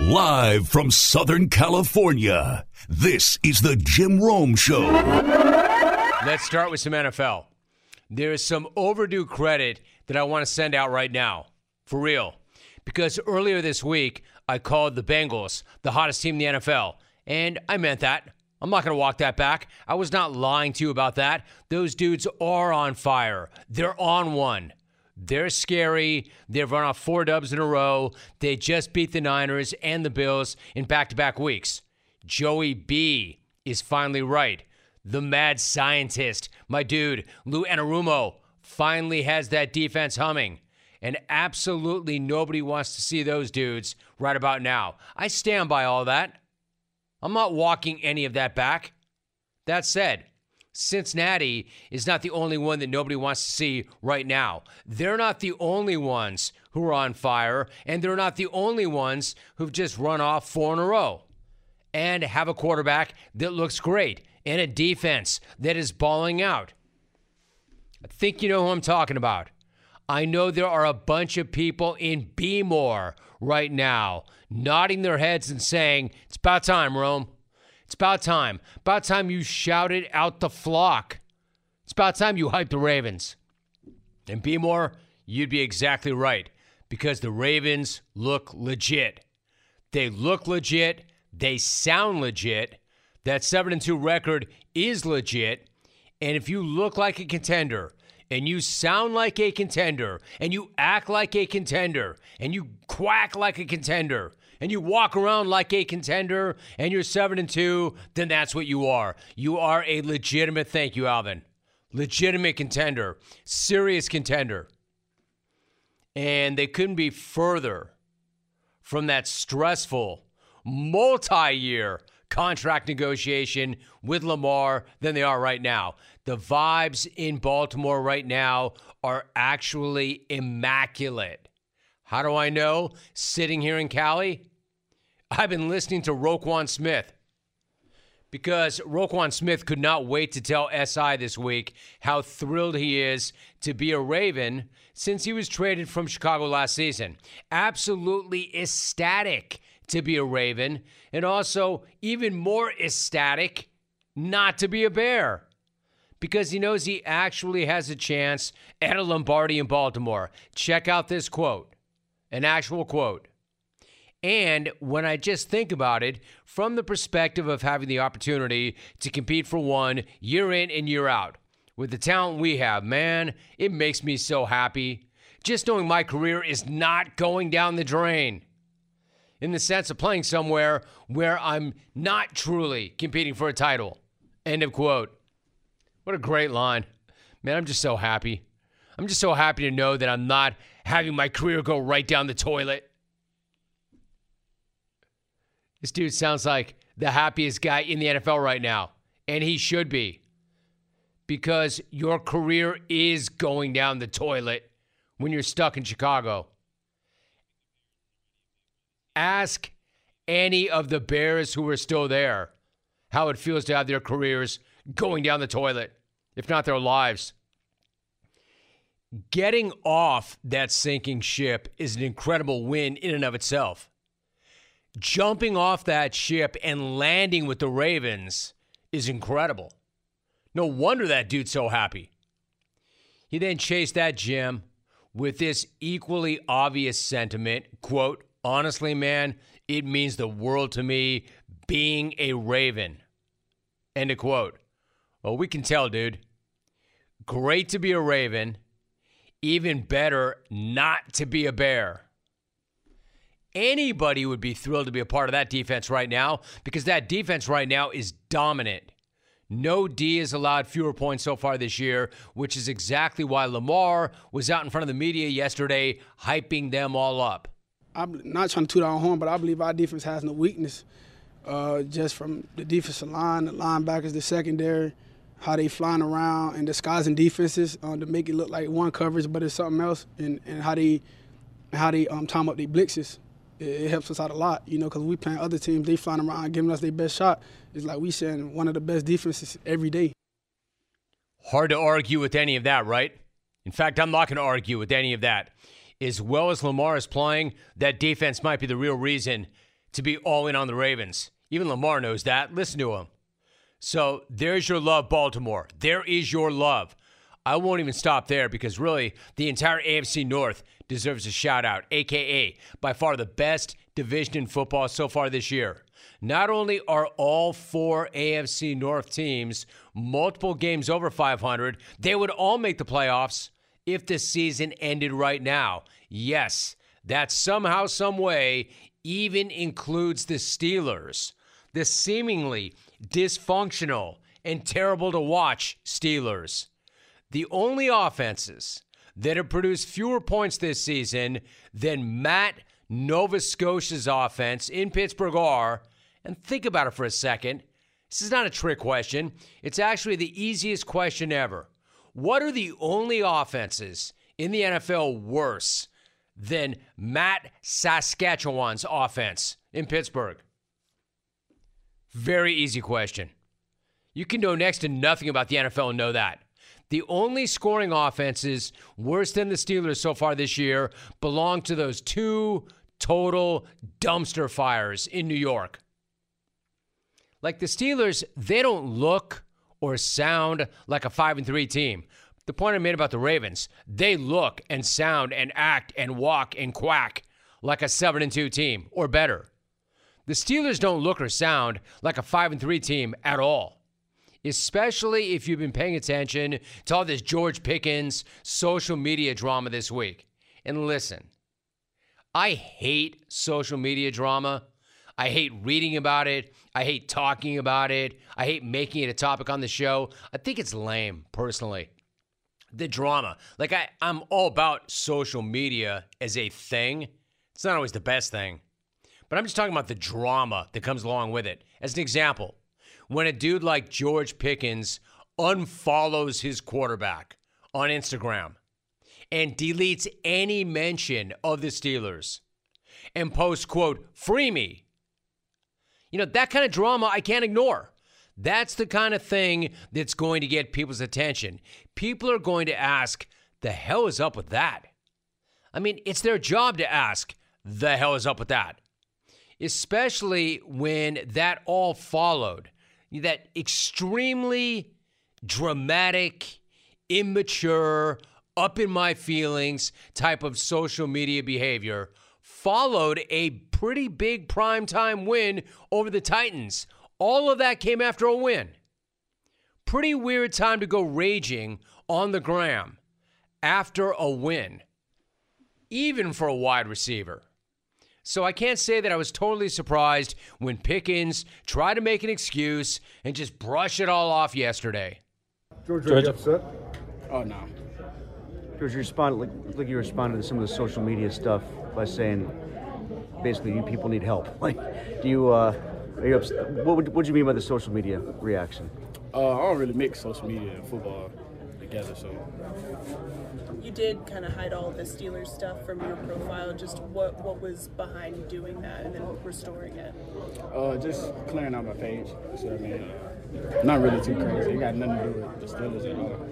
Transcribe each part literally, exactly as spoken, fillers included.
Live from Southern California, this is the Jim Rome Show. Let's start with some N F L. There is some overdue credit that I want to send out right now, for real. Because earlier this week, I called the Bengals the hottest team in the N F L, and I meant that. I'm not going to walk that back. I was not lying to you about that. Those dudes are on fire. They're on one. They're scary. They've run off four dubs in a row. They just beat the Niners and the Bills in back-to-back weeks. Joey B is finally right. The mad scientist, my dude, Lou Anarumo, finally has that defense humming. And absolutely nobody wants to see those dudes right about now. I stand by all that. I'm not walking any of that back. That said, Cincinnati is not the only one that nobody wants to see right now. They're not the only ones who are on fire, and they're not the only ones who've just run off four in a row and have a quarterback that looks great and a defense that is balling out. I think you know who I'm talking about. I know there are a bunch of people in Bmore right now nodding their heads and saying, it's about time, Rome. It's about time. About time you shouted out the flock. It's about time you hyped the Ravens. And Bmore, you'd be exactly right, because the Ravens look legit. They look legit. They sound legit. That seven and two record is legit. And if you look like a contender, and you sound like a contender, and you act like a contender, and you quack like a contender, and you walk around like a contender, and you're seven and two, then that's what you are. You are a legitimate, thank you, Alvin, legitimate contender, serious contender. And they couldn't be further from that stressful, multi-year contract negotiation with Lamar than they are right now. The vibes in Baltimore right now are actually immaculate. How do I know? Sitting here in Cali, I've been listening to Roquan Smith, because Roquan Smith could not wait to tell S I this week how thrilled he is to be a Raven since he was traded from Chicago last season. Absolutely ecstatic to be a Raven, and also even more ecstatic not to be a Bear, because he knows he actually has a chance at a Lombardi in Baltimore. Check out this quote, an actual quote. And when I just think about it, from the perspective of having the opportunity to compete for one year in and year out, with the talent we have, man, it makes me so happy. Just knowing my career is not going down the drain, in the sense of playing somewhere where I'm not truly competing for a title. End of quote. What a great line. Man, I'm just so happy. I'm just so happy to know that I'm not having my career go right down the toilet. This dude sounds like the happiest guy in the N F L right now, and he should be, because your career is going down the toilet when you're stuck in Chicago. Ask any of the Bears who are still there how it feels to have their careers going down the toilet, if not their lives. Getting off that sinking ship is an incredible win in and of itself. Jumping off that ship and landing with the Ravens is incredible. No wonder that dude's so happy. He then chased that gem with this equally obvious sentiment, quote, honestly, man, it means the world to me being a Raven. End of quote. Well, we can tell, dude. Great to be a Raven. Even better not to be a Bear. Anybody would be thrilled to be a part of that defense right now, because that defense right now is dominant. No D is allowed, fewer points so far this year, which is exactly why Lamar was out in front of the media yesterday hyping them all up. I'm not trying to toot our own horn, but I believe our defense has no weakness, uh, just from the defensive line, the linebackers, the secondary, how they flying around and disguising defenses uh, to make it look like one coverage, but it's something else, and, and how they how they um, time up their blitzes. It, it helps us out a lot, you know, because we playing other teams, they flying around, giving us their best shot. It's like we send one of the best defenses every day. Hard to argue with any of that, right? In fact, I'm not going to argue with any of that. As well as Lamar is playing, that defense might be the real reason to be all in on the Ravens. Even Lamar knows that. Listen to him. So there's your love, Baltimore. There is your love. I won't even stop there because really the entire A F C North deserves a shout out, A K A by far the best division in football so far this year. Not only are all four A F C North teams multiple games over five hundred, they would all make the playoffs if the season ended right now. Yes, that somehow, some way even includes the Steelers, the seemingly dysfunctional and terrible to watch Steelers. The only offenses that have produced fewer points this season than Matt Nova Scotia's offense in Pittsburgh are, and think about it for a second, this is not a trick question, it's actually the easiest question ever. What are the only offenses in the N F L worse than Matt Saskatchewan's offense in Pittsburgh? Very easy question. You can know next to nothing about the N F L and know that. The only scoring offenses worse than the Steelers so far this year belong to those two total dumpster fires in New York. Like the Steelers, they don't look or sound like a five and three team. The point I made about the Ravens, they look and sound and act and walk and quack like a seven and two team or better. The Steelers don't look or sound like a five and three team at all. Especially if you've been paying attention to all this George Pickens social media drama this week. And listen, I hate social media drama. I hate reading about it. I hate talking about it. I hate making it a topic on the show. I think it's lame, personally. The drama. Like, I, I'm all about social media as a thing. It's not always the best thing. But I'm just talking about the drama that comes along with it. As an example, when a dude like George Pickens unfollows his quarterback on Instagram and deletes any mention of the Steelers and posts, quote, "free me." You know, that kind of drama I can't ignore. That's the kind of thing that's going to get people's attention. People are going to ask, the hell is up with that? I mean, it's their job to ask, the hell is up with that? Especially when that all followed that extremely dramatic, immature, up-in-my-feelings type of social media behavior followed a pretty big primetime win over the Titans. All of that came after a win. Pretty weird time to go raging on the gram after a win, even for a wide receiver. So I can't say that I was totally surprised when Pickens tried to make an excuse and just brush it all off yesterday. George, are you upset? Oh, no. George, you responded, like, like you responded to some of the social media stuff by saying, basically, you people need help. Like, do you, uh, are you upset? What would what do you mean by the social media reaction? Uh, I don't really mix social media and football together, so. You did kind of hide all the Steelers stuff from your profile. Just what, what was behind doing that and then restoring it? Uh, just clearing out my page. So, I mean, not really too crazy. It got nothing to do with the Steelers at all.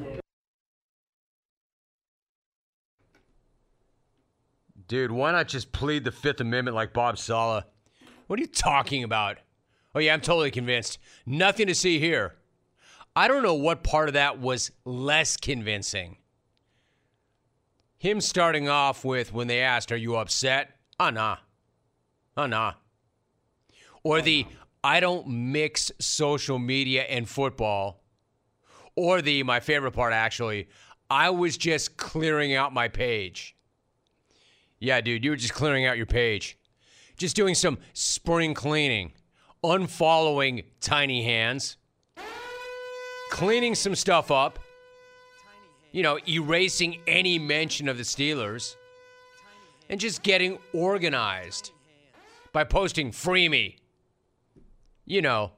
Dude, why not just plead the Fifth Amendment like Bob Sala? What are you talking about? Oh, yeah, I'm totally convinced. Nothing to see here. I don't know what part of that was less convincing. Him starting off with, when they asked, are you upset? Ah, nah. Ah, nah. Or the, I don't mix social media and football. Or the, my favorite part, actually, I was just clearing out my page. Yeah, dude, you were just clearing out your page. Just doing some spring cleaning. Unfollowing Tiny Hands. Cleaning some stuff up. You know, erasing any mention of the Steelers and just getting organized by posting free me. You know,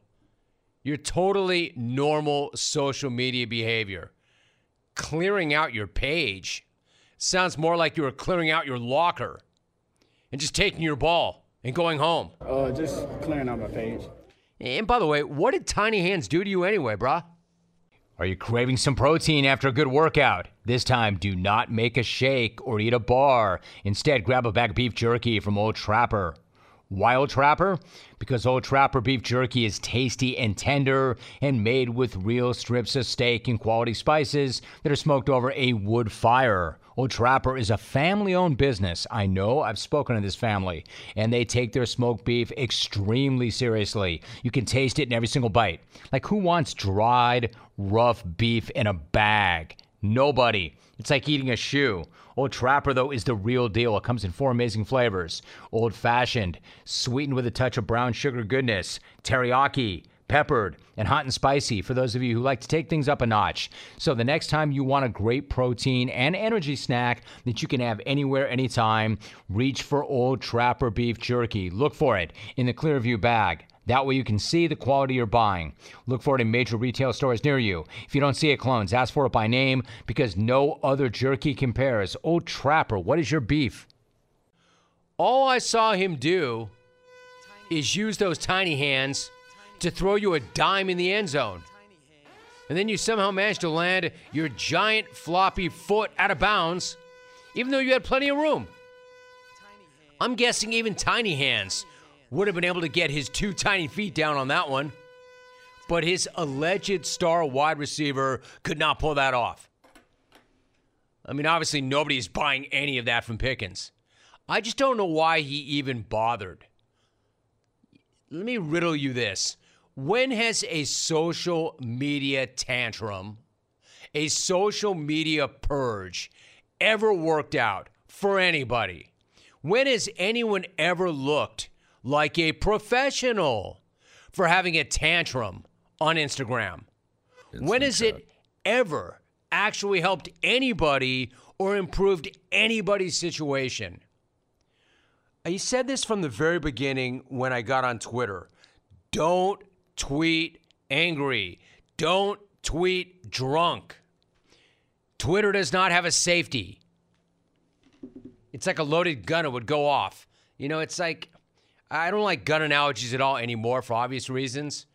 your totally normal social media behavior. Clearing out your page sounds more like you were clearing out your locker and just taking your ball and going home. Uh, just clearing out my page. And by the way, what did Tiny Hands do to you anyway, brah? Are you craving some protein after a good workout? This time, do not make a shake or eat a bar. Instead, grab a bag of beef jerky from Old Trapper. Wild Trapper, because Old Trapper beef jerky is tasty and tender and made with real strips of steak and quality spices that are smoked over a wood fire. Old Trapper is a family-owned business. I know, I've spoken to this family, and they take their smoked beef extremely seriously. You can taste it in every single bite. Like, who wants dried, rough beef in a bag? Nobody. It's like eating a shoe. Old Trapper, though, is the real deal. It comes in four amazing flavors. Old Fashioned, sweetened with a touch of brown sugar goodness, teriyaki, peppered, and hot and spicy for those of you who like to take things up a notch. So the next time you want a great protein and energy snack that you can have anywhere, anytime, reach for Old Trapper beef jerky. Look for it in the Clearview bag. That way you can see the quality you're buying. Look for it in major retail stores near you. If you don't see it, Clones, ask for it by name, because no other jerky compares. Old Trapper, what is your beef? All I saw him do is use those tiny hands to throw you a dime in the end zone. And then you somehow managed to land your giant floppy foot out of bounds, even though you had plenty of room. I'm guessing even tiny hands would have been able to get his two tiny feet down on that one. But his alleged star wide receiver could not pull that off. I mean, obviously nobody's buying any of that from Pickens. I just don't know why he even bothered. Let me riddle you this. When has a social media tantrum, a social media purge, ever worked out for anybody? When has anyone ever looked like a professional for having a tantrum on Instagram? It's when has it ever actually helped anybody or improved anybody's situation? I said this from the very beginning when I got on Twitter. Don't tweet angry. Don't tweet drunk. Twitter does not have a safety. It's like a loaded gun. It would go off. You know, it's like, I don't like gun analogies at all anymore for obvious reasons,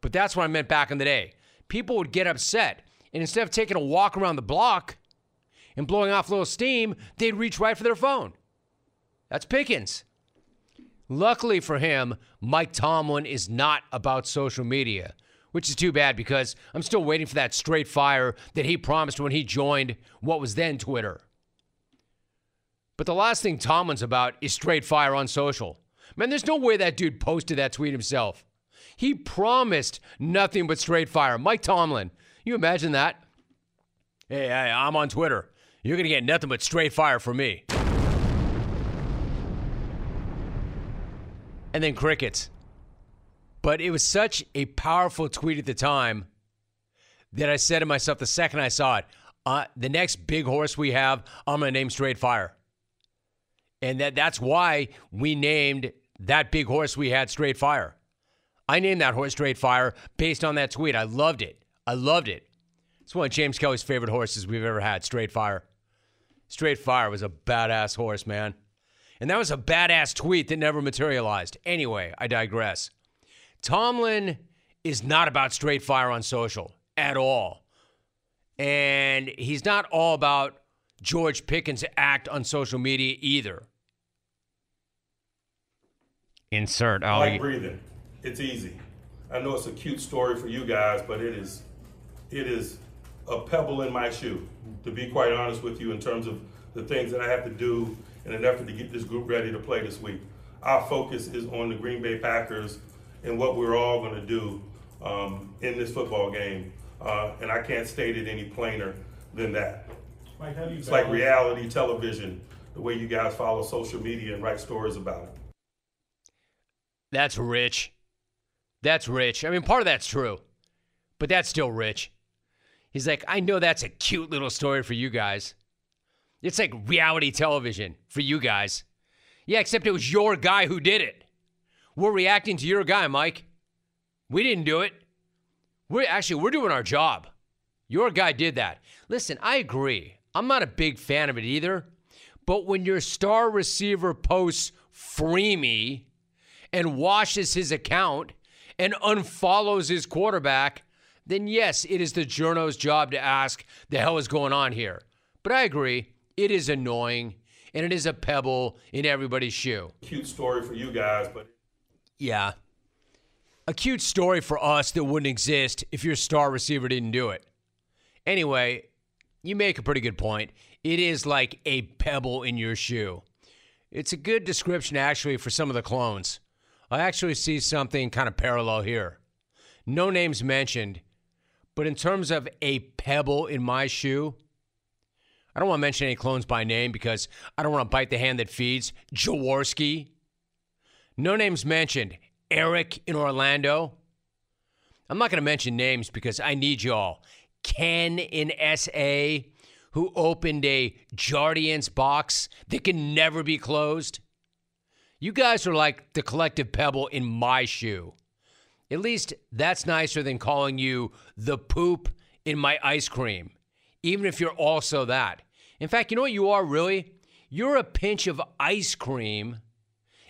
but that's what I meant back in the day. People would get upset, and instead of taking a walk around the block and blowing off a little steam, they'd reach right for their phone. That's Pickens. Luckily for him, Mike Tomlin is not about social media, which is too bad, because I'm still waiting for that straight fire that he promised when he joined what was then Twitter. But the last thing Tomlin's about is straight fire on social. Man, there's no way that dude posted that tweet himself. He promised nothing but straight fire. Mike Tomlin, you imagine that? Hey, hey, I'm on Twitter. You're going to get nothing but straight fire from me. And then crickets. But it was such a powerful tweet at the time that I said to myself the second I saw it, uh, the next big horse we have, I'm going to name straight fire. And that that's why we named that big horse we had Straight Fire. I named that horse Straight Fire based on that tweet. I loved it. I loved it. It's one of James Kelly's favorite horses we've ever had, Straight Fire. Straight Fire was a badass horse, man. And that was a badass tweet that never materialized. Anyway, I digress. Tomlin is not about straight fire on social at all. And he's not all about George Pickens' act on social media either. Insert. I like breathing. It's easy. I know it's a cute story for you guys, but it is, it is a pebble in my shoe, to be quite honest with you, in terms of the things that I have to do in an effort to get this group ready to play this week. Our focus is on the Green Bay Packers and what we're all going to do um, in this football game, uh, and I can't state it any plainer than that. Mike, how do you it's balance? Like reality television, the way you guys follow social media and write stories about it. That's rich. That's rich. I mean, part of that's true, but that's still rich. He's like, I know that's a cute little story for you guys. It's like reality television for you guys. Yeah, except it was your guy who did it. We're reacting to your guy, Mike. We didn't do it. We're actually, we're doing our job. Your guy did that. Listen, I agree. I'm not a big fan of it either, but when your star receiver posts "free me" and washes his account and unfollows his quarterback, then yes, it is the journo's job to ask the hell is going on here. But I agree, it is annoying. and it is a pebble in everybody's shoe. Cute story for you guys, but... Yeah. A cute story for us that wouldn't exist if your star receiver didn't do it. Anyway, you make a pretty good point. It is like a pebble in your shoe. It's a good description, actually, for some of the clones. I actually see something kind of parallel here. No names mentioned, but in terms of a pebble in my shoe, I don't want to mention any clones by name because I don't want to bite the hand that feeds. Jaworski. No names mentioned. Eric in Orlando. I'm not going to mention names because I need y'all. Ken in S A, who opened a Jardiance box that can never be closed. You guys are like the collective pebble in my shoe. At least that's nicer than calling you the poop in my ice cream, even if you're also that. In fact, you know what you are really? You're a pinch of ice cream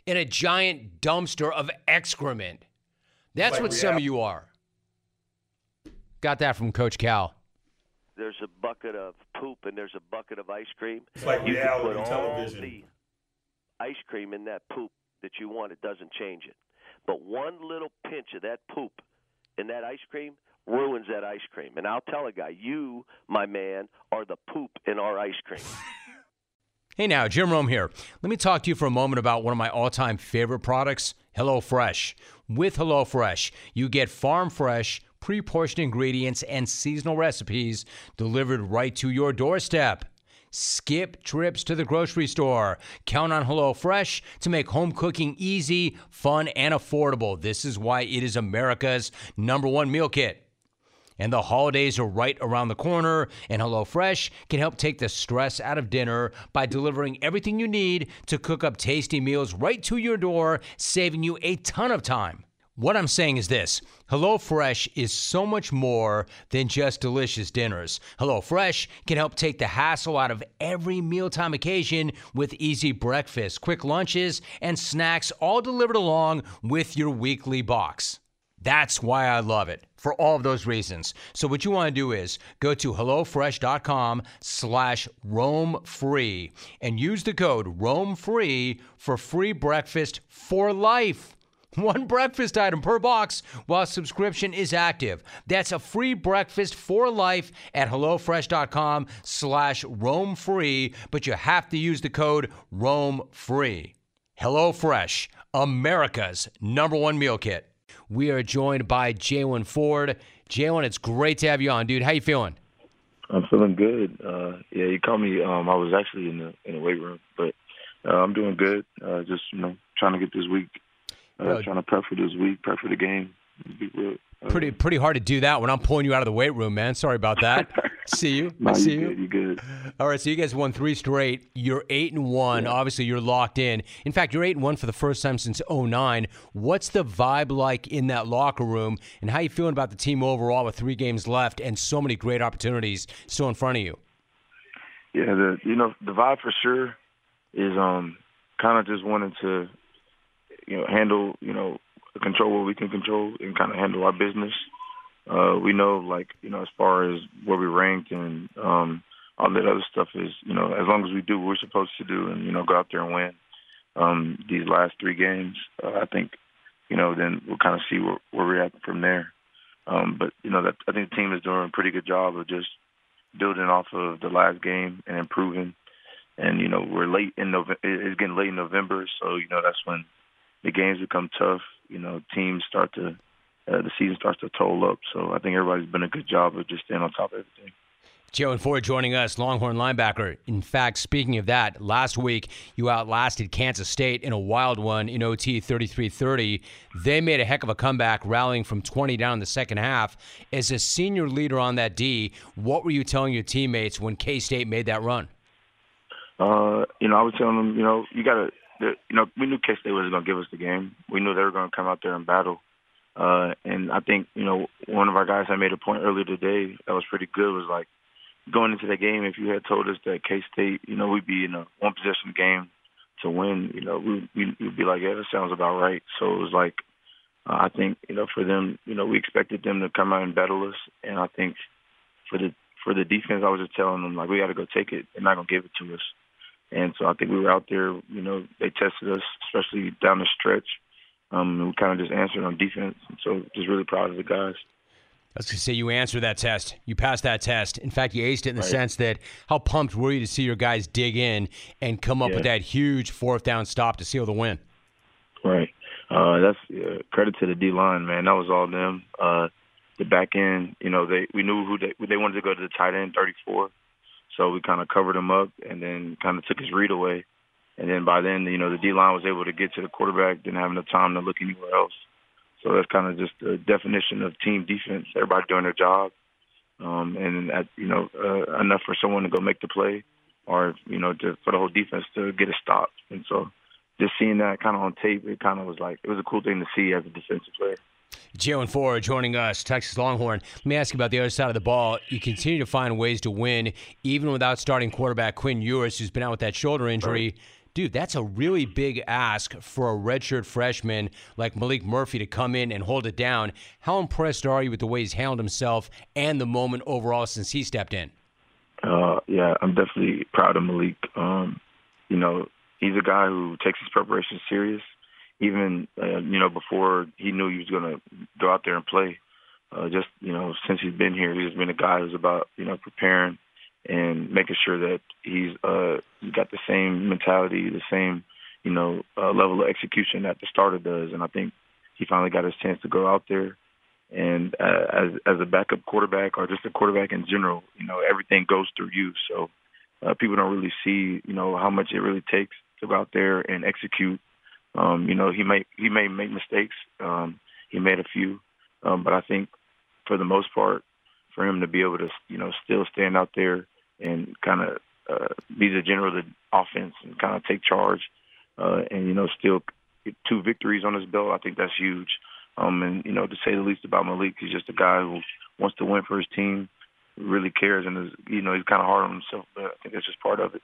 in a giant dumpster of excrement. That's like what some of you are. Got that from Coach Cal. There's a bucket of poop and there's a bucket of ice cream. It's like you reality can put television. All the ice cream in that poop that you want. It doesn't change it. But one little pinch of that poop in that ice cream ruins that ice cream. And I'll tell a guy, you, my man, are the poop in our ice cream. Hey now, Jim Rome here. Let me talk to you for a moment about one of my all-time favorite products, HelloFresh. With HelloFresh, you get farm fresh, pre-portioned ingredients and seasonal recipes delivered right to your doorstep. Skip trips to the grocery store. Count on HelloFresh to make home cooking easy, fun, and affordable. This is why it is America's number one meal kit. And the holidays are right around the corner, and HelloFresh can help take the stress out of dinner by delivering everything you need to cook up tasty meals right to your door, saving you a ton of time. What I'm saying is this, HelloFresh is so much more than just delicious dinners. HelloFresh can help take the hassle out of every mealtime occasion with easy breakfast, quick lunches, and snacks all delivered along with your weekly box. That's why I love it, for all of those reasons. So what you want to do is go to HelloFresh.com slash RoamFree and use the code RoamFree for free breakfast for life. One breakfast item per box while subscription is active. That's a free breakfast for life at HelloFresh.com slash RoamFree, but you have to use the code RoamFree. HelloFresh, America's number one meal kit. We are joined by Jalen Ford. Jalen, it's great to have you on, dude. How you feeling? I'm feeling good. Uh, yeah, you called me. Um, I was actually in the in the weight room, but uh, I'm doing good. Uh, just you know, trying to get this week. Uh, Bro, trying to prep for this week, prep for the game. Uh, pretty pretty hard to do that when I'm pulling you out of the weight room, man. Sorry about that. See you. No, I see you. You good. All right, so you guys won three straight. You're eight and one. Yeah. Obviously, you're locked in. In fact, you're eight and one for the first time since oh nine. What's the vibe like in that locker room, and how you feeling about the team overall with three games left and so many great opportunities still in front of you? Yeah, the you know the vibe for sure is um kind of just wanting to. You know, handle, you know, control what we can control and kind of handle our business. Uh, we know, like, you know, as far as where we ranked and um, all that other stuff is, you know, as long as we do what we're supposed to do and, you know, go out there and win um, these last three games, uh, I think, you know, then we'll kind of see where, where we're at from there. Um, but, you know, that, I think the team is doing a pretty good job of just building off of the last game and improving. And, you know, we're late in November. It's getting late in November, so, you know, that's when the games become tough. You know, teams start to, uh, the season starts to toll up. So I think everybody's been a good job of just staying on top of everything. Jalen Ford joining us, Longhorn linebacker. In fact, speaking of that, last week you outlasted Kansas State in a wild one in O T thirty-three thirty. They made a heck of a comeback, rallying from twenty down in the second half. As a senior leader on that D, what were you telling your teammates when K-State made that run? Uh, you know, I was telling them, you know, you got to, You know, we knew K-State wasn't going to give us the game. We knew they were going to come out there and battle. Uh, and I think, you know, one of our guys had made a point earlier today that was pretty good was, like, going into the game, if you had told us that K-State, you know, we'd be in a one-possession game to win, you know, we, we, we'd be like, yeah, that sounds about right. So it was like, uh, I think, you know, for them, you know, we expected them to come out and battle us. And I think for the for the defense, I was just telling them, like, we got to go take it. They're not going to give it to us. And so I think we were out there, you know, they tested us, especially down the stretch. Um, and we kind of just answered on defense. And so just really proud of the guys. I was going to say, you answered that test. You passed that test. In fact, you aced it in the right. sense that how pumped were you to see your guys dig in and come up yeah. with that huge fourth down stop to seal the win? Right. Uh, that's uh, credit to the D-line, man. That was all them. Uh, the back end, you know, they we knew who they, they wanted to go to the tight end, thirty-four. So we kind of covered him up and then kind of took his read away. And then by then, you know, the D-line was able to get to the quarterback, didn't have enough time to look anywhere else. So that's kind of just the definition of team defense, everybody doing their job. Um, and, at, you know, uh, enough for someone to go make the play or, you know, to, for the whole defense to get a stop. And so just seeing that kind of on tape, it kind of was like, it was a cool thing to see as a defensive player. Jalen Ford joining us, Texas Longhorn. Let me ask you about the other side of the ball. You continue to find ways to win, even without starting quarterback Quinn Ewers, who's been out with that shoulder injury. Dude, that's a really big ask for a redshirt freshman like Malik Murphy to come in and hold it down. How impressed are you with the way he's handled himself and the moment overall since he stepped in? Uh, yeah, I'm definitely proud of Malik. Um, you know, he's a guy who takes his preparation serious. Even, uh, you know, before he knew he was going to go out there and play, uh, just, you know, since he's been here, he's been a guy who's about, you know, preparing and making sure that he's uh, got the same mentality, the same, you know, uh, level of execution that the starter does. And I think he finally got his chance to go out there. And uh, as as a backup quarterback or just a quarterback in general, you know, everything goes through you. So uh, people don't really see, you know, how much it really takes to go out there and execute. Um, you know, he may he may make mistakes. Um, he made a few, um, but I think for the most part, for him to be able to, you know, still stand out there and kind of uh, be the general of the offense and kind of take charge, uh, and you know, still get two victories on his belt, I think that's huge. Um, and you know, to say the least about Malik, he's just a guy who wants to win for his team, really cares, and is, you know, he's kind of hard on himself, but I think that's just part of it.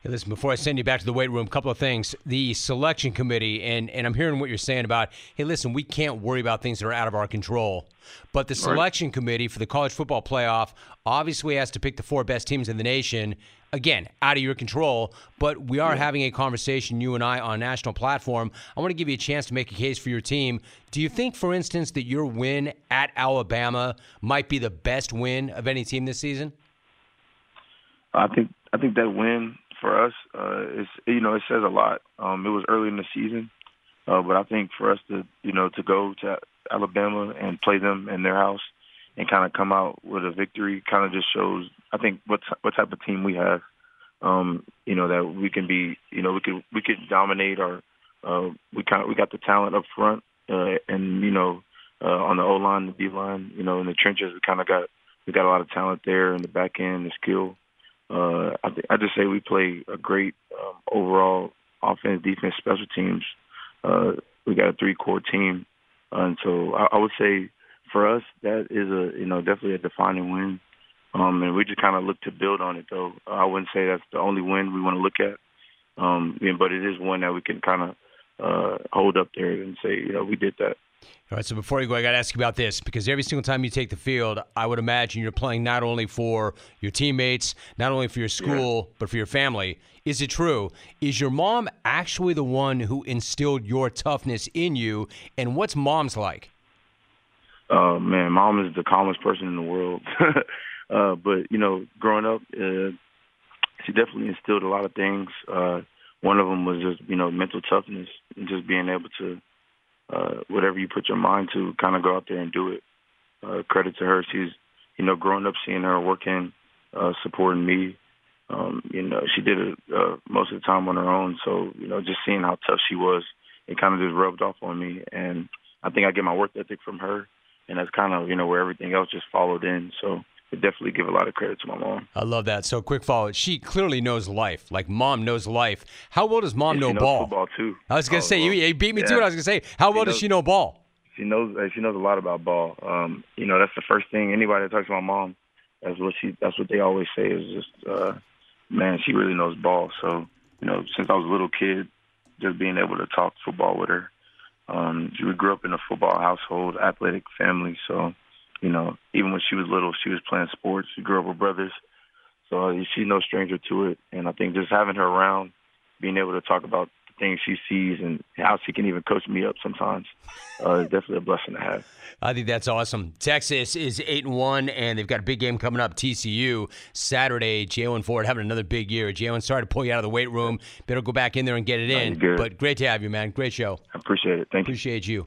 Hey, listen, before I send you back to the weight room, a couple of things. The selection committee, and, and I'm hearing what you're saying about, hey, listen, we can't worry about things that are out of our control. But the selection right. committee for the college football playoff obviously has to pick the four best teams in the nation. Again, out of your control, but we are yeah. having a conversation, you and I, on a national platform. I want to give you a chance to make a case for your team. Do you think, for instance, that your win at Alabama might be the best win of any team this season? I think I think that win – for us, uh, it's, you know, it says a lot. Um, it was early in the season, uh, but I think for us to, you know, to go to Alabama and play them in their house and kind of come out with a victory kind of just shows, I think, what t- what type of team we have. Um, you know, that we can be, you know, we could we could dominate. Our uh, we kind of, we got the talent up front, uh, and you know, uh, on the O line, the D line, you know, in the trenches, we kind of got we got a lot of talent there in the back end, the skill. Uh, I, th- I just say we play a great um, overall offense, defense, special teams. Uh, we got a three-core team, uh, and so I-, I would say for us that is a you know definitely a defining win, um, and we just kind of look to build on it. Though I wouldn't say that's the only win we want to look at, um, but it is one that we can kind of uh, hold up there and say you know we did that. All right, so before you go, I got to ask you about this, because every single time you take the field, I would imagine you're playing not only for your teammates, not only for your school, yeah. but for your family. Is it true? Is your mom actually the one who instilled your toughness in you, and what's mom's like? Uh, man, mom is the calmest person in the world. uh, but, you know, growing up, uh, she definitely instilled a lot of things. Uh, one of them was just, you know, mental toughness and just being able to, Uh, whatever you put your mind to, kind of go out there and do it. Uh, credit to her. She's, you know, growing up, seeing her working, uh, supporting me. Um, you know, she did it uh, most of the time on her own. So, you know, just seeing how tough she was, it kind of just rubbed off on me. And I think I get my work ethic from her. And that's kind of, you know, where everything else just followed in. So I definitely give a lot of credit to my mom. I love that. So quick follow. She clearly knows life. Like, mom knows life. How well does mom and know she knows ball? Football too. I was gonna oh, say you, you beat me yeah. to it. I was gonna say how she well knows, does she know ball? She knows. She knows a lot about ball. Um, you know, that's the first thing anybody that talks to my mom. That's what she. That's what they always say. Is just, uh, man, she really knows ball. So you know, since I was a little kid, just being able to talk football with her. Um, we grew up in a football household, athletic family. So. You know, even when she was little, she was playing sports. She grew up with brothers. So she's no stranger to it. And I think just having her around, being able to talk about the things she sees and how she can even coach me up sometimes uh, is definitely a blessing to have. I think that's awesome. Texas is eight and one, and they've got a big game coming up, T C U, Saturday. Jalen Ford having another big year. Jalen, sorry to pull you out of the weight room. Better go back in there and get it in. No, but great to have you, man. Great show. I appreciate it. Thank you. Appreciate you.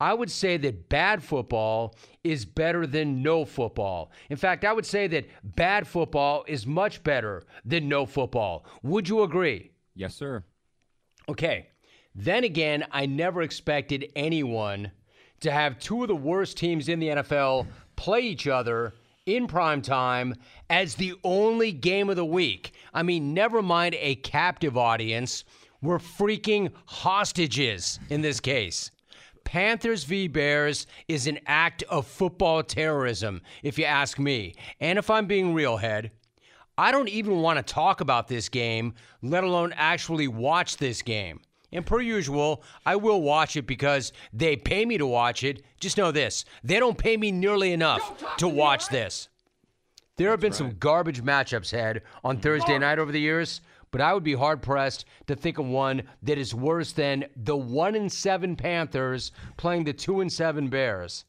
I would say that bad football is better than no football. In fact, I would say that bad football is much better than no football. Would you agree? Yes, sir. Okay. Then again, I never expected anyone to have two of the worst teams in the N F L play each other in prime time as the only game of the week. I mean, never mind a captive audience. We're freaking hostages in this case. Panthers v. Bears is an act of football terrorism, if you ask me. And if I'm being real, Head, I don't even want to talk about this game, let alone actually watch this game. And per usual, I will watch it because they pay me to watch it. Just know this, they don't pay me nearly enough to watch this. There have been some garbage matchups, Head, on Thursday night over the years. But I would be hard-pressed to think of one that is worse than the one and seven Panthers playing the two and seven Bears.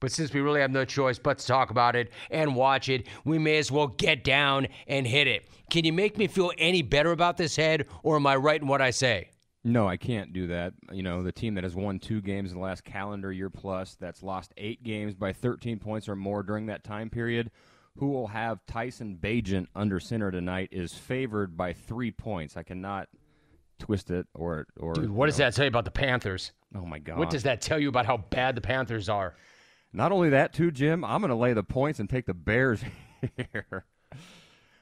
But since we really have no choice but to talk about it and watch it, we may as well get down and hit it. Can you make me feel any better about this, Head, or am I right in what I say? No, I can't do that. You know, the team that has won two games in the last calendar year plus, that's lost eight games by thirteen points or more during that time period, who will have Tyson Bagent under center tonight, is favored by three points. I cannot twist it or... or Dude, what does know. that tell you about the Panthers? Oh, my God. What does that tell you about how bad the Panthers are? Not only that, too, Jim, I'm going to lay the points and take the Bears here.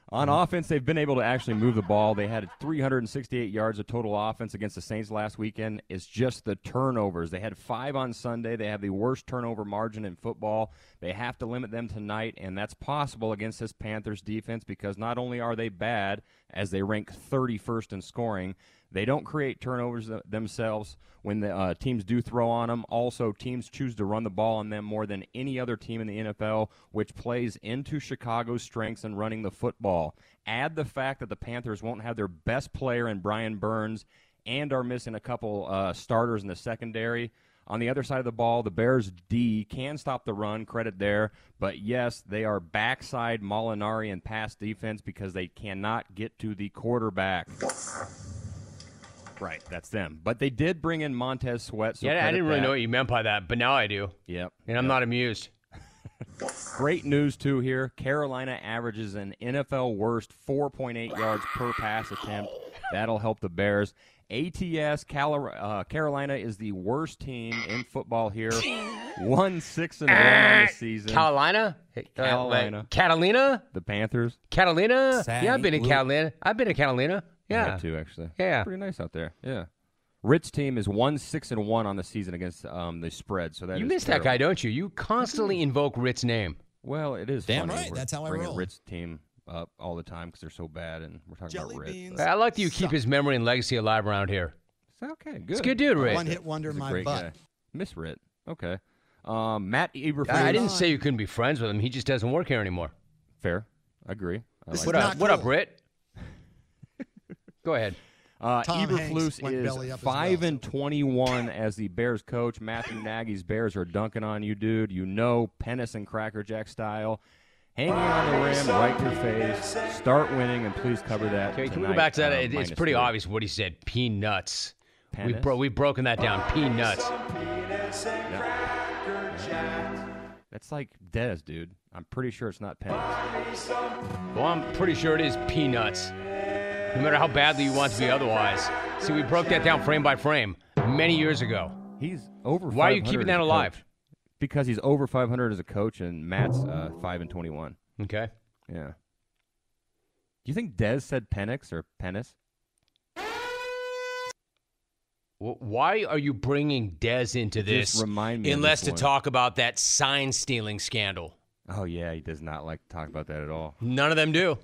On mm-hmm. offense, they've been able to actually move the ball. They had three hundred sixty-eight yards of total offense against the Saints last weekend. It's just the turnovers. They had five on Sunday. They have the worst turnover margin in football. They have to limit them tonight, and that's possible against this Panthers defense because not only are they bad, as they rank thirty-first in scoring, they don't create turnovers th- themselves when the uh, teams do throw on them. Also, teams choose to run the ball on them more than any other team in the N F L, which plays into Chicago's strengths in running the football. Add the fact that the Panthers won't have their best player in Brian Burns and are missing a couple uh, starters in the secondary. On the other side of the ball, the Bears' D can stop the run, credit there. But, yes, they are backside Molinari and pass defense because they cannot get to the quarterback. Right, that's them. But they did bring in Montez Sweat. So yeah, I didn't really that. know what you meant by that, but now I do. Yep. And I'm yep. not amused. Great news, too, here. Carolina averages an N F L worst four point eight yards per pass attempt. That'll help the Bears. A T S, Cal- uh, Carolina is the worst team in football here. Won six in a row this season. Carolina? Carolina. Uh, Catalina? The Panthers. Catalina? Saint Yeah, I've been in Catalina. I've been in Catalina. Yeah, yeah too actually. Yeah, pretty nice out there. Yeah, Ritt's team is one six and one on the season against um, the spread. So that you is miss terrible. that guy, don't you? You constantly invoke Ritt's name. Well, it is damn funny. right. We're That's how I roll. Ritt's team up all the time because they're so bad, and we're talking Jelly about Ritt. I like that you keep his memory and legacy alive around here. It's okay, good. It's a good dude, Ritt. One hit wonder, He's my butt. Guy. Miss Ritt. Okay. Um, Matt Eberflus. I didn't say you couldn't be friends with him. He just doesn't work here anymore. Fair. I agree. I like what up? Cool. What up, Ritt? Go ahead. Uh, Eberflus is five well. and twenty-one as the Bears coach. Matthew Nagy's Bears are dunking on you, dude. You know, Pennis and Cracker Jack style, hanging on the rim, right to your face. Start winning, and please cover that. Okay, can we go back to that? Uh, it's pretty three. obvious what he said. Peanuts. We bro- we've broken that down. Peanuts. Yeah. That's like Dez, dude. I'm pretty sure it's not Pennis. Well, I'm pretty sure it is Peanuts. No matter how badly you want to be otherwise. See, we broke that down frame by frame many years ago. He's over five hundred. Why are you keeping that alive? Because he's over five hundred as a coach, and Matt's uh, five and twenty-one. Okay. Yeah. Do you think Dez said Penix or Penis? Well, why are you bringing Dez into this? Just remind me. Unless to talk about that sign stealing scandal. Oh, yeah. He does not like to talk about that at all. None of them do.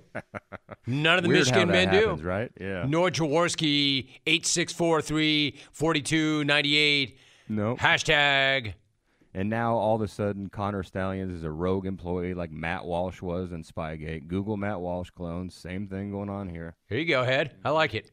None of the Weird Michigan men happens, do. Right? Yeah. Nor Jaworski, eight six four three four two nine eight. Nope. Hashtag. And now all of a sudden, Connor Stallions is a rogue employee like Matt Walsh was in Spygate. Google Matt Walsh clones. Same thing going on here. Here you go, Head. I like it.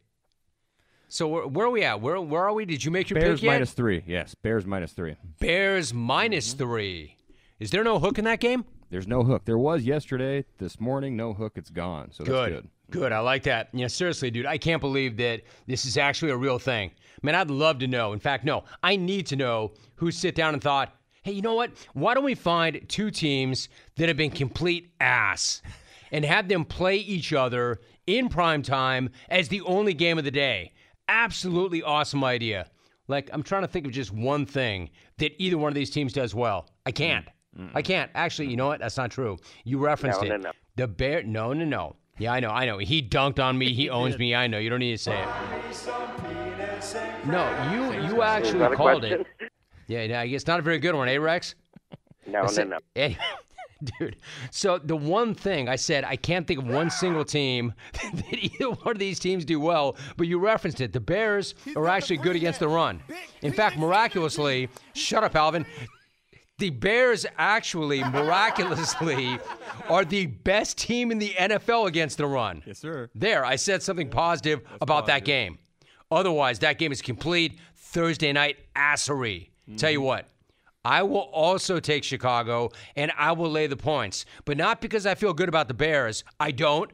So where, where are we at? Where where are we? Did you make your Bears pick yet? Bears minus three. Yes, Bears minus three. Bears minus three. Is there no hook in that game? There's no hook. There was yesterday. This morning, no hook. It's gone. So good. That's good. Good. I like that. Yeah, seriously, dude. I can't believe that this is actually a real thing. Man, I'd love to know. In fact, no. I need to know who sit down and thought, hey, you know what? Why don't we find two teams that have been complete ass and have them play each other in prime time as the only game of the day? Absolutely awesome idea. Like, I'm trying to think of just one thing that either one of these teams does well. I can't. Mm-mm. I can't. Actually, you know what? That's not true. You referenced no, it. No, no. The Bear. No, no, no. Yeah, I know. I know. He dunked on me. He owns me. I know. You don't need to say it. No, you you actually called it. Yeah, no, I guess not a very good one, eh, Rex? No, said, no, no. Hey, dude, so the one thing I said, I can't think of one single team that either one of these teams do well, but you referenced it. The Bears are actually good against the run. In fact, miraculously, shut up, Alvin. The Bears actually, miraculously, are the best team in the N F L against the run. Yes, sir. There, I said something positive That's about positive. that game. Otherwise, that game is complete Thursday night assery. Tell you what, I will also take Chicago, and I will lay the points. But not because I feel good about the Bears. I don't.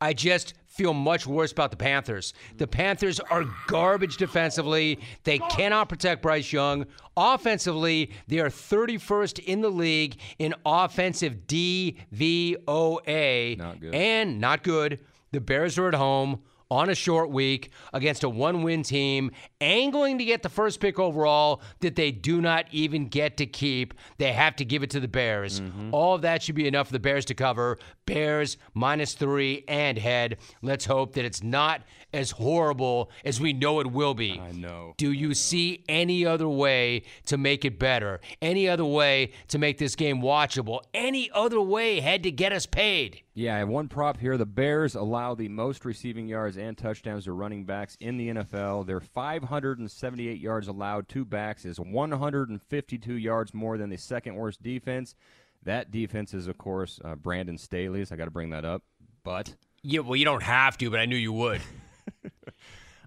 I just feel much worse about the Panthers. The Panthers are garbage defensively. They cannot protect Bryce Young. Offensively, they are thirty-first in the league in offensive D V O A. Not good. And not good. The Bears are at home on a short week against a one-win team, angling to get the first pick overall that they do not even get to keep. They have to give it to the Bears. Mm-hmm. All of that should be enough for the Bears to cover. Bears minus three and Head. Let's hope that it's not as horrible as we know it will be. I know. Do you I know. see any other way to make it better? Any other way to make this game watchable? Any other way, Head, to get us paid? Yeah, I have one prop here. The Bears allow the most receiving yards and touchdowns to running backs in the N F L. Their five hundred seventy-eight yards allowed to backs is one hundred fifty-two yards more than the second-worst defense. That defense is, of course, uh, Brandon Staley's. I got to bring that up. But yeah, well, you don't have to, but I knew you would.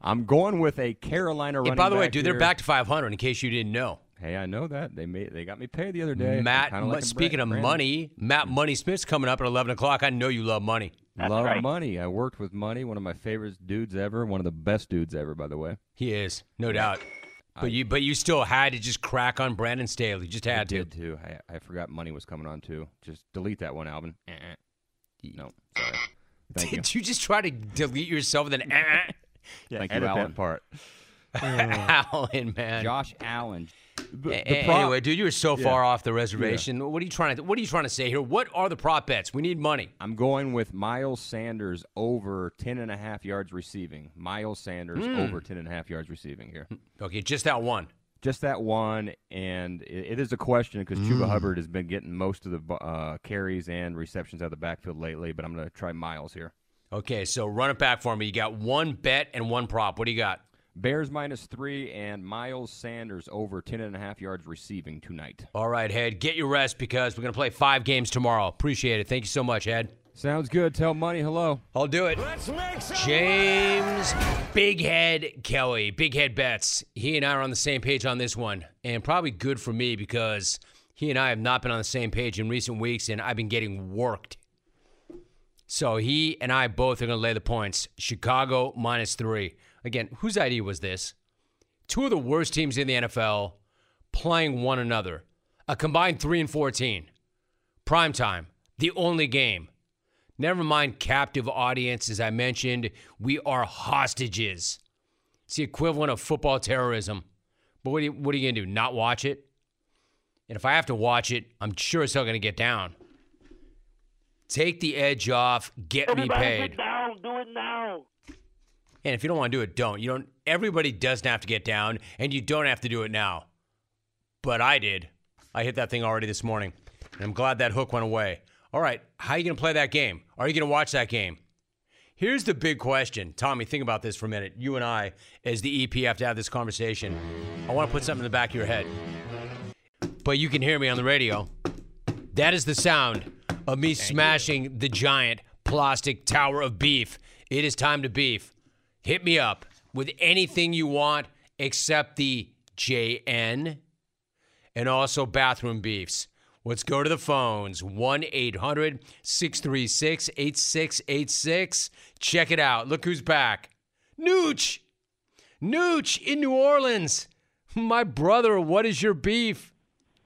I'm going with a Carolina running back. By the way, dude, here. They're back to five hundred in case you didn't know. Hey, I know that. They made, they got me paid the other day. Matt, like speaking Brett, of Brandon. money, Matt Money Smith's coming up at eleven o'clock. I know you love money. That's love right. money. I worked with Money, one of my favorite dudes ever, one of the best dudes ever, by the way. He is, no doubt. I, but you but you still had to just crack on Brandon Staley. You just had I to. Did too. I, I forgot Money was coming on, too. Just delete that one, Alvin. Uh-uh. No, sorry. Thank did you. you just try to delete yourself with an uh-uh? Yeah, thank you, Allen. part. Allen, man. Josh Allen. The, the prop, anyway, dude, you were so yeah. far off the reservation. Yeah. What are you trying to What are you trying to say here? What are the prop bets? We need money. I'm going with Miles Sanders over ten and a half yards receiving. Miles Sanders mm. over ten and a half yards receiving here. Okay, just that one. Just that one, and it, it is a question because mm. Chuba Hubbard has been getting most of the uh, carries and receptions out of the backfield lately. But I'm going to try Miles here. Okay, so run it back for me. You got one bet and one prop. What do you got? Bears minus three and Miles Sanders over ten and a half yards receiving tonight. All right, Head, get your rest because we're going to play five games tomorrow. Appreciate it. Thank you so much, Head. Sounds good. Tell Money hello. I'll do it. Let's make some James Big Head Kelly, Big Head Bets. He and I are on the same page on this one, and probably good for me because he and I have not been on the same page in recent weeks, and I've been getting worked. So he and I both are going to lay the points. Chicago minus three. Again, whose idea was this? Two of the worst teams in the N F L playing one another. A combined three and fourteen. Primetime, the only game. Never mind captive audience, as I mentioned. We are hostages. It's the equivalent of football terrorism. But what are you, what are you going to do, not watch it? And if I have to watch it, I'm sure as hell going to get down. Take the edge off. Get Everybody me paid. Do it now. Do it now. And if you don't want to do it, don't. You don't. Everybody doesn't have to get down, and you don't have to do it now. But I did. I hit that thing already this morning, and I'm glad that hook went away. All right, how are you going to play that game? Are you going to watch that game? Here's the big question. Tommy, think about this for a minute. You and I, as the E P, have to have this conversation. I want to put something in the back of your head. But you can hear me on the radio. That is the sound of me Thank smashing you. the giant plastic tower of beef. It is time to beef. Hit me up with anything you want except the J N and also bathroom beefs. Let's go to the phones, one eight hundred, six three six, eight six eight six. Check it out. Look who's back. Nooch. Nooch in New Orleans. My brother, what is your beef?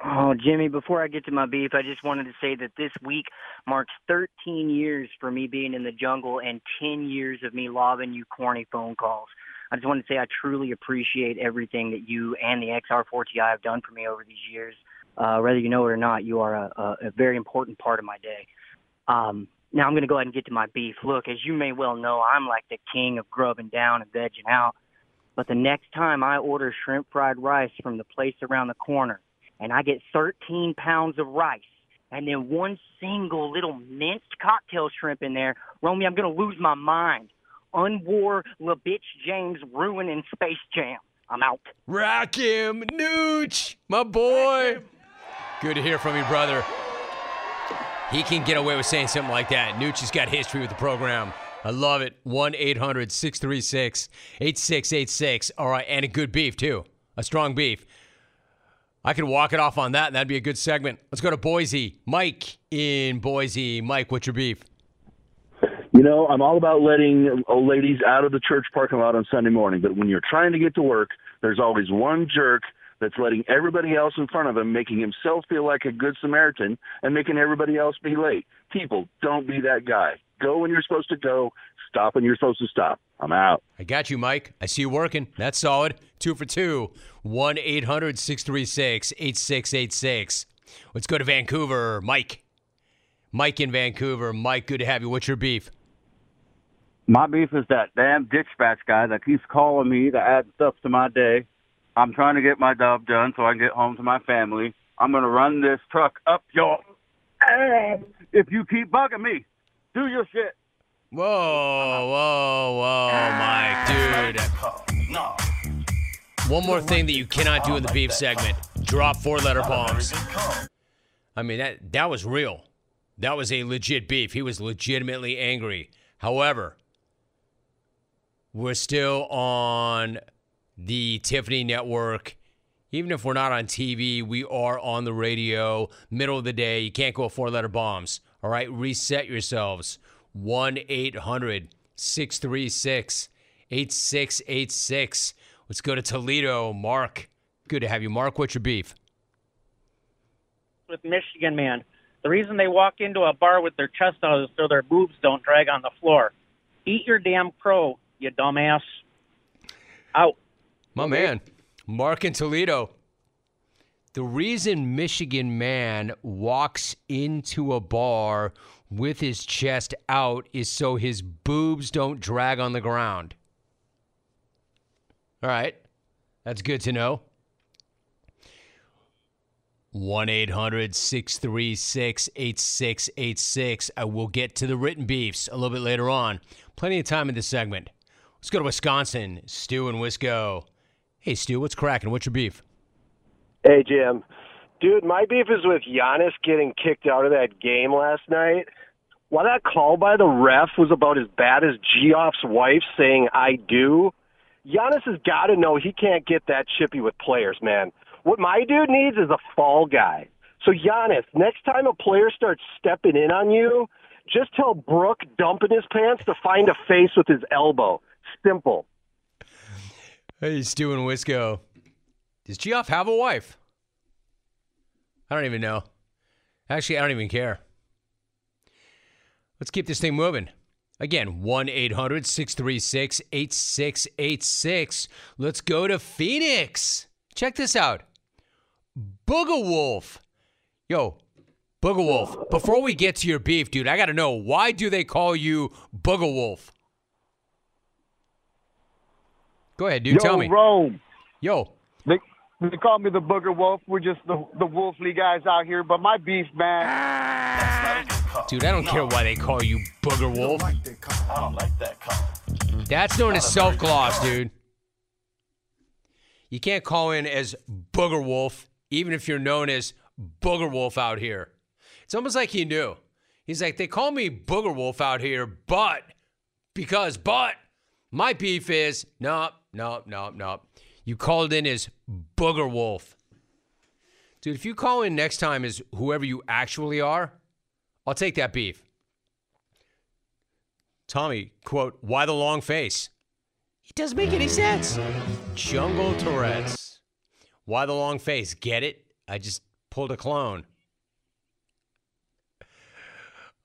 Oh, Jimmy, before I get to my beef, I just wanted to say that this week marks thirteen years for me being in the jungle and ten years of me lobbing you corny phone calls. I just wanted to say I truly appreciate everything that you and the X R four T I have done for me over these years. Uh, whether you know it or not, you are a, a very important part of my day. Um, now I'm going to go ahead and get to my beef. Look, as you may well know, I'm like the king of grubbing down and vegging out. But the next time I order shrimp fried rice from the place around the corner and I get thirteen pounds of rice and then one single little minced cocktail shrimp in there, Romy, I'm going to lose my mind. Unwar LaBitch James ruining Space Jam. I'm out. Rock him, Nooch, my boy. Good to hear from you, brother. He can get away with saying something like that. Nooch has got history with the program. I love it. one eight hundred, six three six, eight six eight six. All right, and a good beef, too. A strong beef. I could walk it off on that, and that'd be a good segment. Let's go to Boise. Mike in Boise. Mike, what's your beef? You know, I'm all about letting old ladies out of the church parking lot on Sunday morning, but when you're trying to get to work, there's always one jerk that's letting everybody else in front of him, making himself feel like a good Samaritan and making everybody else be late. People, don't be that guy. Go when you're supposed to go. Stop when you're supposed to stop. I'm out. I got you, Mike. I see you working. That's solid. Two for two. one eight hundred, six three six, eight six eight six. Let's go to Vancouver. Mike. Mike in Vancouver. Mike, good to have you. What's your beef? My beef is that damn dispatch guy that keeps calling me to add stuff to my day. I'm trying to get my job done so I can get home to my family. I'm going to run this truck up your ass if you keep bugging me. Do your shit. Whoa, whoa, whoa, ah, Mike, dude. No. One more thing that you cannot do in the beef segment, drop four-letter bombs. I mean, that, that was real. That was a legit beef. He was legitimately angry. However, we're still on the Tiffany Network. Even if we're not on T V, we are on the radio. Middle of the day, you can't go four-letter bombs. All right, reset yourselves. one eight hundred, six three six, eight six eight six. Let's go to Toledo. Mark, good to have you. Mark, what's your beef? With Michigan, man. The reason they walk into a bar with their chest out is so their boobs don't drag on the floor. Eat your damn crow, you dumbass. Out. My man, Mark in Toledo. The reason Michigan man walks into a bar with his chest out is so his boobs don't drag on the ground. All right. That's good to know. one eight hundred, six three six, eight six eight six. I will get to the written beefs a little bit later on. Plenty of time in this segment. Let's go to Wisconsin. Stu in Wisco. Hey, Stu, what's cracking? What's your beef? Hey, Jim. Dude, my beef is with Giannis getting kicked out of that game last night. Why that call by the ref was about as bad as Geoff's wife saying, I do. Giannis has got to know he can't get that chippy with players, man. What my dude needs is a fall guy. So, Giannis, next time a player starts stepping in on you, just tell Brooke dumping his pants to find a face with his elbow. Simple. Hey, Stu and Wisco. Does Geoff have a wife? I don't even know. Actually, I don't even care. Let's keep this thing moving. Again, one eight hundred, six three six, eight six eight six. Let's go to Phoenix. Check this out. Booga Wolf. Yo, Boogalwolf, before we get to your beef, dude, I got to know, why do they call you Boogalwolf? Go ahead, dude. Yo, tell me. Rome. Yo. They, they call me the Booger Wolf. We're just the, the Wolfly guys out here. But my beef, man. Ah, dude, I don't no. care why they call you Booger Wolf. I don't like that call. I don't like that call. That's known as self-gloss, dude. You can't call in as Booger Wolf, even if you're known as Booger Wolf out here. It's almost like he knew. He's like, they call me Booger Wolf out here, but, because, but, my beef is, no, no, no, no. You called in as Booger Wolf. Dude, if you call in next time as whoever you actually are, I'll take that beef. Tommy, quote, why the long face? It doesn't make any sense. Jungle Tourette's. Why the long face? Get it? I just pulled a clone.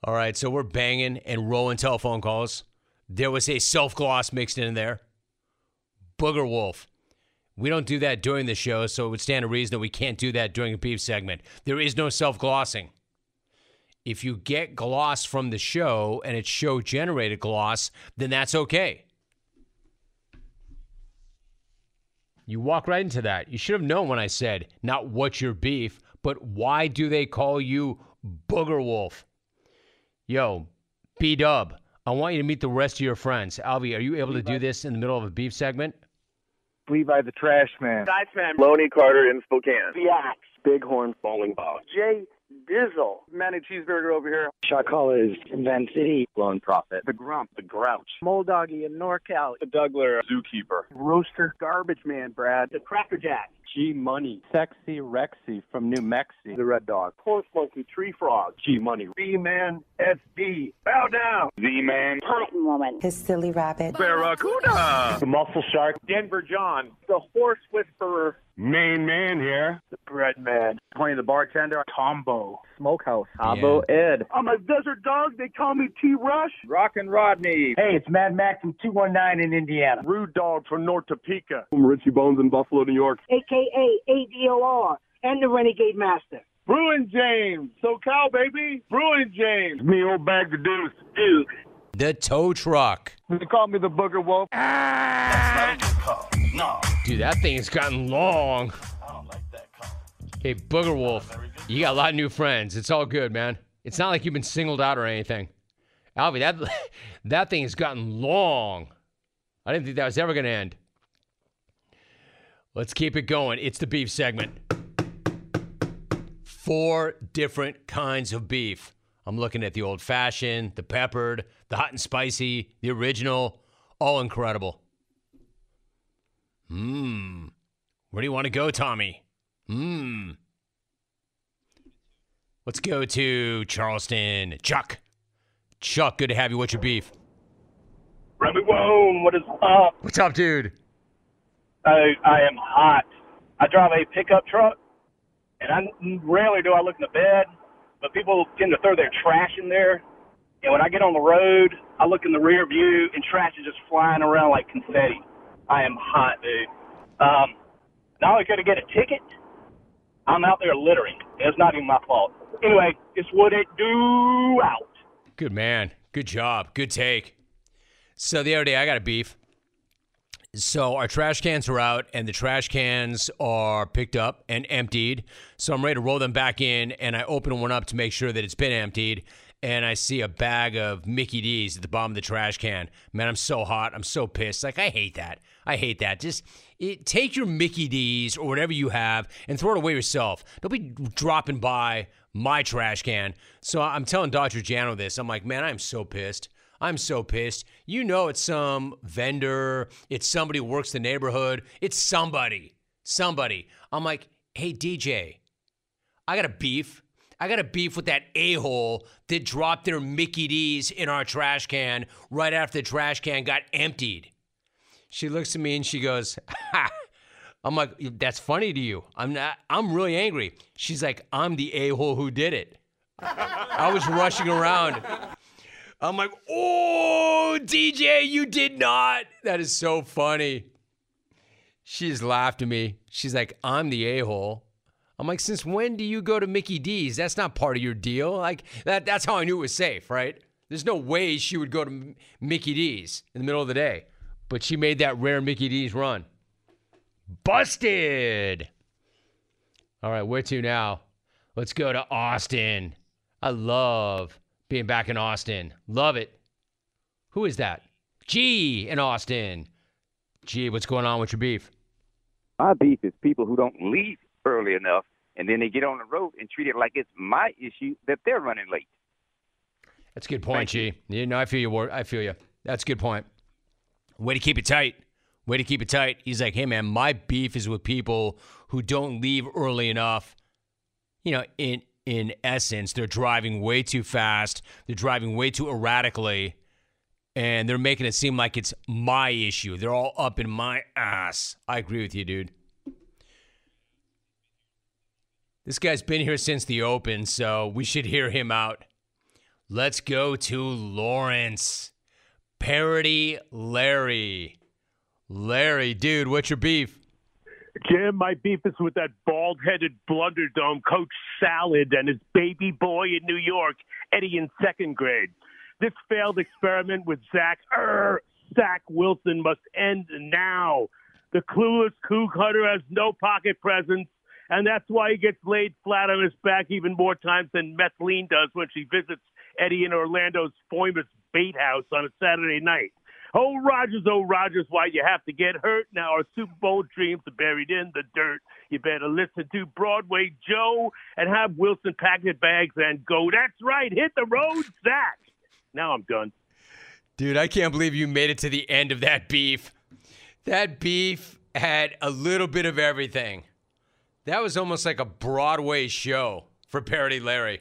All right, so we're banging and rolling telephone calls. There was a self-gloss mixed in there. Booger Wolf. We don't do that during the show, so it would stand to reason that we can't do that during a beef segment. There is no self-glossing. If you get gloss from the show and it's show-generated gloss, then that's okay. You walk right into that. You should have known when I said, not what's your beef, but why do they call you Booger Wolf? Yo, B-Dub. I want you to meet the rest of your friends. Alvy, are you able to do this in the middle of a beef segment? Levi the Trash Man. Dice Man. Loney Carter in Spokane. Fiax. Big Horn Bowling Ball. Jay Dizzle. Manny Cheeseburger over here. Shot Caller is Van City. Lone Prophet. The Grump. The Grouch. Moldoggy in NorCal. The Dougler. Zookeeper. Roaster. Garbage Man, Brad. The Cracker Jack. G Money. Sexy Rexy from New Mexico. The Red Dog. Horse Monkey. Tree Frog. G Money. B Man. S D. Bow Down. Z Man. Cotton Woman. The Silly Rabbit. Barracuda. The Muscle Shark. Denver John. The Horse Whisperer. Main Man here. The Bread Man. Tony the Bartender. Tombo. Smokehouse. Tombo yeah. Ed. I'm a Desert Dog. They call me T Rush. Rockin' Rodney. Hey, it's Mad Mac from two one nine in Indiana. Rude Dog from North Topeka. I'm Richie Bones in Buffalo, New York. A K A A D O R and the Renegade Master. Bruin James. SoCal, baby. Bruin James. Me old bag the deuce. Dude. The tow truck. They call me the Booger Wolf. Ah! That's not a good call. No. Dude, that thing has gotten long. I don't like that call. Hey, Booger Wolf, you got a lot of new friends. It's all good, man. It's not like you've been singled out or anything. Alvy, that, that thing has gotten long. I didn't think that was ever going to end. Let's keep it going. It's the beef segment. Four different kinds of beef. I'm looking at the old-fashioned, the peppered, the hot and spicy, the original. All incredible. Mmm. Where do you want to go, Tommy? Mmm. Let's go to Charleston. Chuck. Chuck, good to have you. What's your beef? Remy Wome, what is up? What's up, dude? I, I am hot. I drive a pickup truck, and I rarely do I look in the bed, but people tend to throw their trash in there. And when I get on the road, I look in the rear view, and trash is just flying around like confetti. I am hot, dude. Um, not only could I get a ticket, I'm out there littering. It's not even my fault. Anyway, it's what it do out. Good man. Good job. Good take. So the other day, I got a beef. So our trash cans are out, and the trash cans are picked up and emptied. So I'm ready to roll them back in, and I open one up to make sure that it's been emptied, and I see a bag of Mickey D's at the bottom of the trash can. Man, I'm so hot. I'm so pissed. Like, I hate that. I hate that. Just it, take your Mickey D's or whatever you have and throw it away yourself. Don't be dropping by my trash can. So I'm telling Doctor Jano this. I'm like, man, I'm so pissed. I'm so pissed. You know it's some vendor. It's somebody who works the neighborhood. It's somebody. Somebody. I'm like, hey, D J, I got a beef. I got a beef with that a-hole that dropped their Mickey D's in our trash can right after the trash can got emptied. She looks at me and she goes, ha. I'm like, that's funny to you. I'm not. I'm really angry. She's like, I'm the a-hole who did it. I was rushing around. I'm like, oh, D J, you did not. That is so funny. She just laughed at me. She's like, I'm the a-hole. I'm like, since when do you go to Mickey D's? That's not part of your deal. Like that. That's how I knew it was safe, right? There's no way she would go to Mickey D's in the middle of the day. But she made that rare Mickey D's run. Busted! All right, where to now? Let's go to Austin. I love being back in Austin. Love it. Who is that? G in Austin. G, what's going on with your beef? My beef is people who don't leave early enough, and then they get on the road and treat it like it's my issue that they're running late. That's a good point, G. You know, I feel you, Ward. I feel you. That's a good point. Way to keep it tight. Way to keep it tight. He's like, hey, man, my beef is with people who don't leave early enough. You know, in in essence, they're driving way too fast. They're driving way too erratically. And they're making it seem like it's my issue. They're all up in my ass. I agree with you, dude. This guy's been here since the Open, so we should hear him out. Let's go to Lawrence. Parody Larry. Larry, dude, what's your beef? Jim, my beef is with that bald-headed blunderdome, Coach Salad, and his baby boy in New York, Eddie in second grade. This failed experiment with Zach, er, Zach Wilson must end now. The clueless kook hunter has no pocket presence, and that's why he gets laid flat on his back even more times than Methleen does when she visits Eddie in Orlando's famous bait house on a Saturday night. Oh, Rogers, oh, Rogers, why you have to get hurt now. Our Super Bowl dreams are buried in the dirt. You better listen to Broadway Joe and have Wilson pack your bags and go. That's right. Hit the road, Zach. Now I'm done. Dude, I can't believe you made it to the end of that beef. That beef had a little bit of everything. That was almost like a Broadway show for Parody Larry.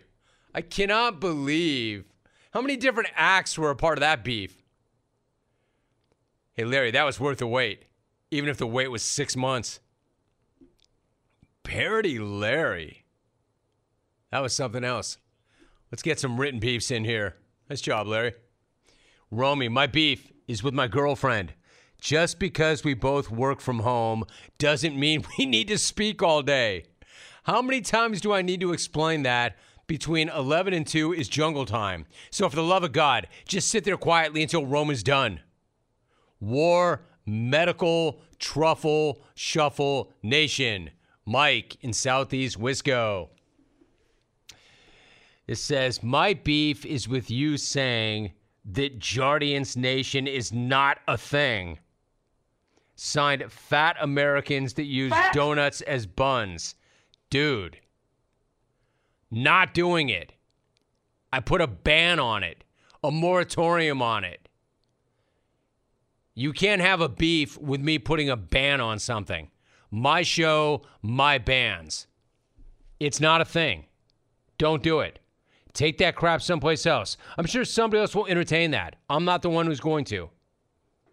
I cannot believe how many different acts were a part of that beef. Hey, Larry, that was worth the wait, even if the wait was six months. Parody Larry. That was something else. Let's get some written beefs in here. Nice job, Larry. Romy, my beef is with my girlfriend. Just because we both work from home doesn't mean we need to speak all day. How many times do I need to explain that? Between eleven and two is jungle time. So for the love of God, just sit there quietly until Rome is done. War, medical, truffle, shuffle, nation. Mike in Southeast Wisco. It says, my beef is with you saying that Jardiance Nation is not a thing. Signed, fat Americans that use donuts as buns. Dude. Not doing it. I put a ban on it, a moratorium on it. You can't have a beef with me putting a ban on something. My show, my bans. It's not a thing. Don't do it. Take that crap someplace else. I'm sure somebody else will entertain that. I'm not the one who's going to.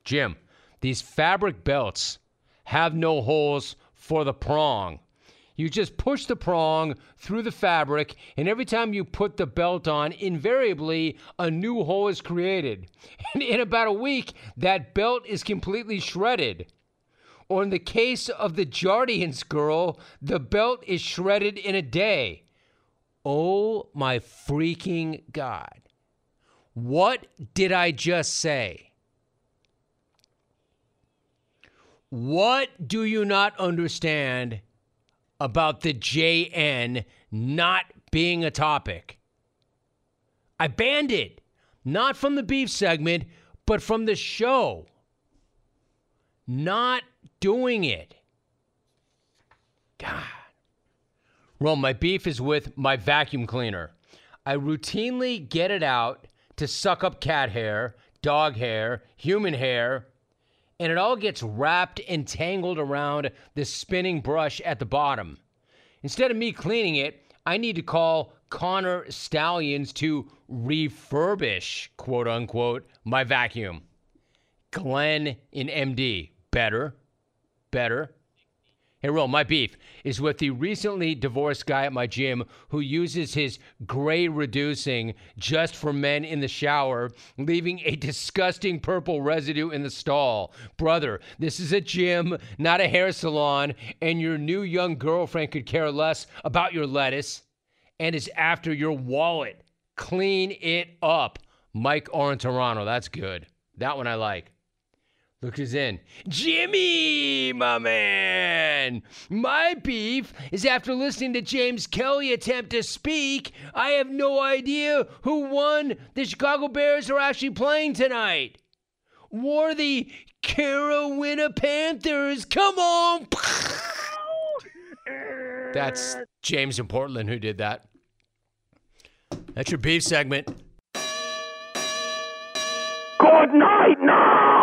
Jim, these fabric belts have no holes for the prong. You just push the prong through the fabric, and every time you put the belt on, invariably, a new hole is created. And in about a week, that belt is completely shredded. Or in the case of the Jardiance girl, the belt is shredded in a day. Oh, my freaking God. What did I just say? What do you not understand about the J N not being a topic? I banned it. Not from the beef segment, but from the show. Not doing it. God. Well, my beef is with my vacuum cleaner. I routinely get it out to suck up cat hair, dog hair, human hair, and it all gets wrapped and tangled around the spinning brush at the bottom. Instead of me cleaning it, I need to call Connor Stallions to refurbish, quote unquote, my vacuum. Glenn in M D. Better. Better. Hey, Roll, my beef is with the recently divorced guy at my gym who uses his gray reducing just for men in the shower, leaving a disgusting purple residue in the stall. Brother, this is a gym, not a hair salon, and your new young girlfriend could care less about your lettuce and is after your wallet. Clean it up. Mike R. in Toronto. That's good. That one I like. Look who's in. Jimmy, my man. My beef is after listening to James Kelly attempt to speak, I have no idea who won. The Chicago Bears are actually playing tonight. War the Carolina Panthers. Come on. That's James in Portland who did that. That's your beef segment. Good night, night.